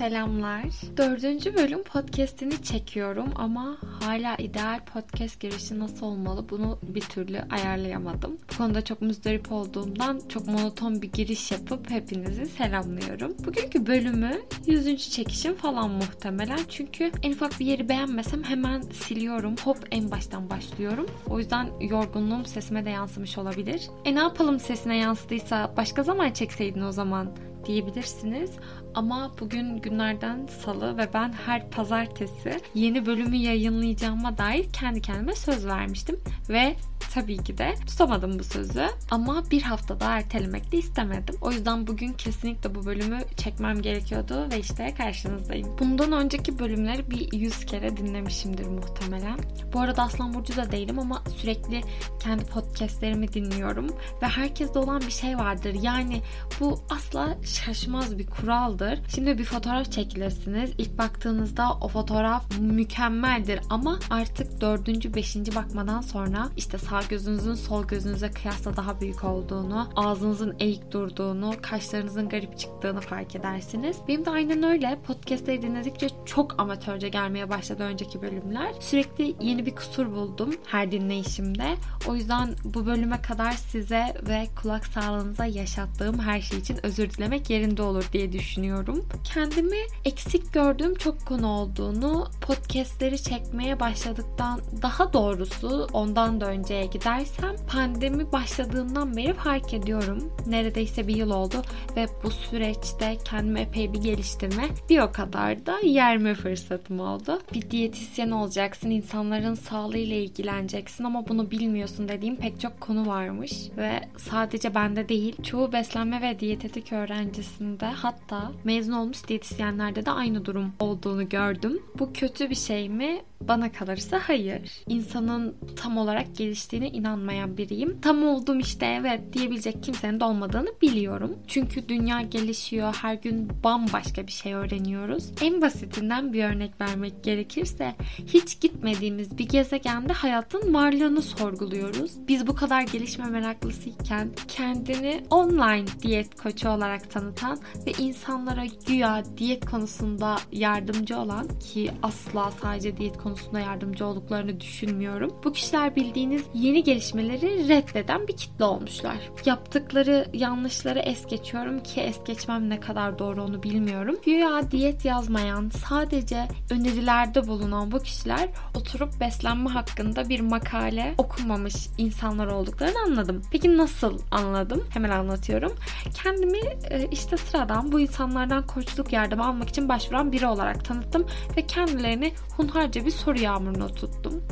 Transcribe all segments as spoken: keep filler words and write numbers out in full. Selamlar. Dördüncü bölüm podcastini çekiyorum ama hala ideal podcast girişi nasıl olmalı bunu bir türlü ayarlayamadım. Bu konuda çok müzdarip olduğumdan çok monoton bir giriş yapıp hepinizi selamlıyorum. Bugünkü bölümü yüzüncü çekişim falan muhtemelen. Çünkü en ufak bir yeri beğenmesem hemen siliyorum. Hop en baştan başlıyorum. O yüzden yorgunluğum sesime de yansımış olabilir. E ne yapalım sesine yansıdıysa başka zaman çekseydin o zaman diyebilirsiniz. Ama bugün günlerden salı ve ben her pazartesi yeni bölümü yayınlayacağıma dair kendi kendime söz vermiştim. Ve tabii ki de tutamadım bu sözü. Ama bir hafta daha ertelemek de istemedim. O yüzden bugün kesinlikle bu bölümü çekmem gerekiyordu ve işte karşınızdayım. Bundan önceki bölümleri bir yüz kere dinlemişimdir muhtemelen. Bu arada aslan burcu da değilim ama sürekli kendi podcastlerimi dinliyorum. Ve herkeste olan bir şey vardır. Yani bu asla şaşmaz bir kuraldır. Şimdi bir fotoğraf çekilirsiniz. İlk baktığınızda o fotoğraf mükemmeldir ama artık dördüncü, beşinci bakmadan sonra işte sağ gözünüzün sol gözünüze kıyasla daha büyük olduğunu, ağzınızın eğik durduğunu, kaşlarınızın garip çıktığını fark edersiniz. Benim de aynen öyle. Podcast'leri dinledikçe çok amatörce gelmeye başladı önceki bölümler. Sürekli yeni bir kusur buldum her dinleyişimde. O yüzden bu bölüme kadar size ve kulak sağlığınıza yaşattığım her şey için özür dilemek yerinde olur diye düşünüyorum. Kendimi eksik gördüğüm çok konu olduğunu, podcastleri çekmeye başladıktan, daha doğrusu ondan da önceye gidersem pandemi başladığından beri fark ediyorum. Neredeyse bir yıl oldu ve bu süreçte kendimi epey bir geliştirme, bir o kadar da yerme fırsatım oldu. Bir diyetisyen olacaksın, insanların sağlığıyla ilgileneceksin ama bunu bilmiyorsun dediğim pek çok konu varmış ve sadece bende değil, çoğu beslenme ve diyetetik öğrencisinde, hatta mezun olmuş diyetisyenlerde de aynı durum olduğunu gördüm. Bu kötü bir şey mi? Bana kalırsa hayır. İnsanın tam olarak geliştiğine inanmayan biriyim. Tam oldum işte evet diyebilecek kimsenin de olmadığını biliyorum. Çünkü dünya gelişiyor. Her gün bambaşka bir şey öğreniyoruz. En basitinden bir örnek vermek gerekirse hiç gitmediğimiz bir gezegende hayatın varlığını sorguluyoruz. Biz bu kadar gelişme meraklısıyken kendini online diyet koçu olarak tanıtan ve insanlara güya diyet konusunda yardımcı olan, ki asla sadece diyet konusunda yardımcı olduklarını düşünmüyorum, bu kişiler bildiğiniz yeni gelişmeleri reddeden bir kitle olmuşlar. Yaptıkları yanlışları es geçiyorum ki es geçmem ne kadar doğru onu bilmiyorum. Güya diyet yazmayan, sadece önerilerde bulunan bu kişiler oturup beslenme hakkında bir makale okumamış insanlar olduklarını anladım. Peki nasıl anladım? Hemen anlatıyorum. Kendimi işte sıradan bu insanlardan koçluk yardımı almak için başvuran biri olarak tanıttım ve kendilerini hunharca bir soru yağmuruna tuttum.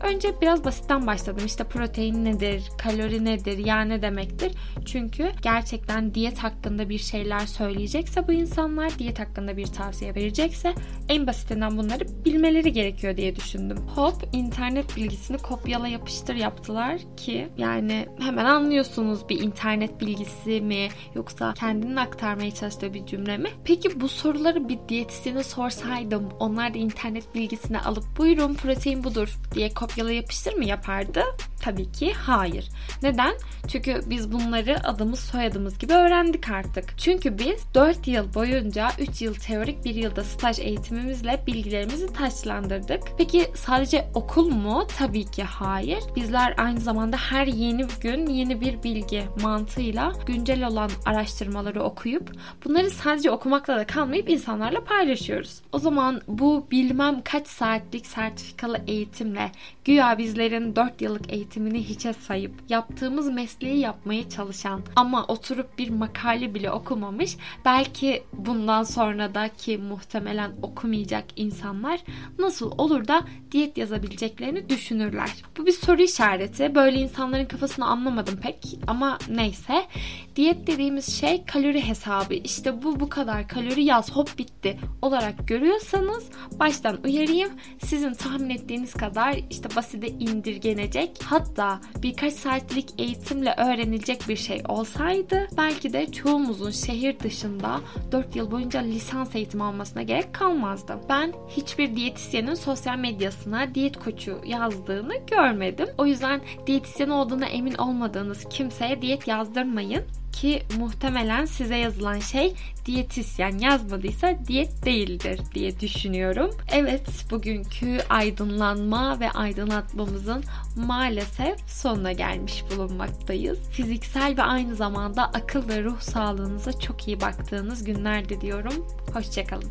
Önce biraz basitten başladım. İşte protein nedir, kalori nedir, yağ ne demektir? Çünkü gerçekten diyet hakkında bir şeyler söyleyecekse bu insanlar, diyet hakkında bir tavsiye verecekse en basitinden bunları bilmeleri gerekiyor diye düşündüm. Hop internet bilgisini kopyala yapıştır yaptılar ki yani hemen anlıyorsunuz bir internet bilgisi mi yoksa kendinin aktarmaya çalıştığı bir cümle mi? Peki bu soruları bir diyetisyene sorsaydım onlar da internet bilgisini alıp buyurun protein budur diye kopyala Yala yapıştır mı yapardı? Tabii ki hayır. Neden? Çünkü biz bunları adımız soyadımız gibi öğrendik artık. Çünkü biz dört yıl boyunca üç yıl teorik bir yılda staj eğitimimizle bilgilerimizi taçlandırdık. Peki sadece okul mu? Tabii ki hayır. Bizler aynı zamanda her yeni gün yeni bir bilgi mantığıyla güncel olan araştırmaları okuyup bunları sadece okumakla da kalmayıp insanlarla paylaşıyoruz. O zaman bu bilmem kaç saatlik sertifikalı eğitimle Güya bizlerin dört yıllık eğitimini hiçe sayıp yaptığımız mesleği yapmaya çalışan ama oturup bir makale bile okumamış, belki bundan sonra da ki muhtemelen okumayacak insanlar nasıl olur da diyet yazabileceklerini düşünürler. Bu bir soru işareti. Böyle insanların kafasını anlamadım pek ama neyse. Diyet dediğimiz şey kalori hesabı. İşte bu bu kadar kalori yaz hop bitti olarak görüyorsanız baştan uyarayım. Sizin tahmin ettiğiniz kadar işte basite indirgenecek, hatta birkaç saatlik eğitimle öğrenilecek bir şey olsaydı belki de çoğumuzun şehir dışında dört yıl boyunca lisans eğitimi almasına gerek kalmazdı. Ben hiçbir diyetisyenin sosyal medyasına diyet koçu yazdığını görmedim. O yüzden diyetisyen olduğuna emin olmadığınız kimseye diyet yazdırmayın. Ki muhtemelen size yazılan şey diyetisyen yazmadıysa diyet değildir diye düşünüyorum. Evet, bugünkü aydınlanma ve aydınlatmamızın maalesef sonuna gelmiş bulunmaktayız. Fiziksel ve aynı zamanda akıl ve ruh sağlığınıza çok iyi baktığınız günler diliyorum. Hoşçakalın.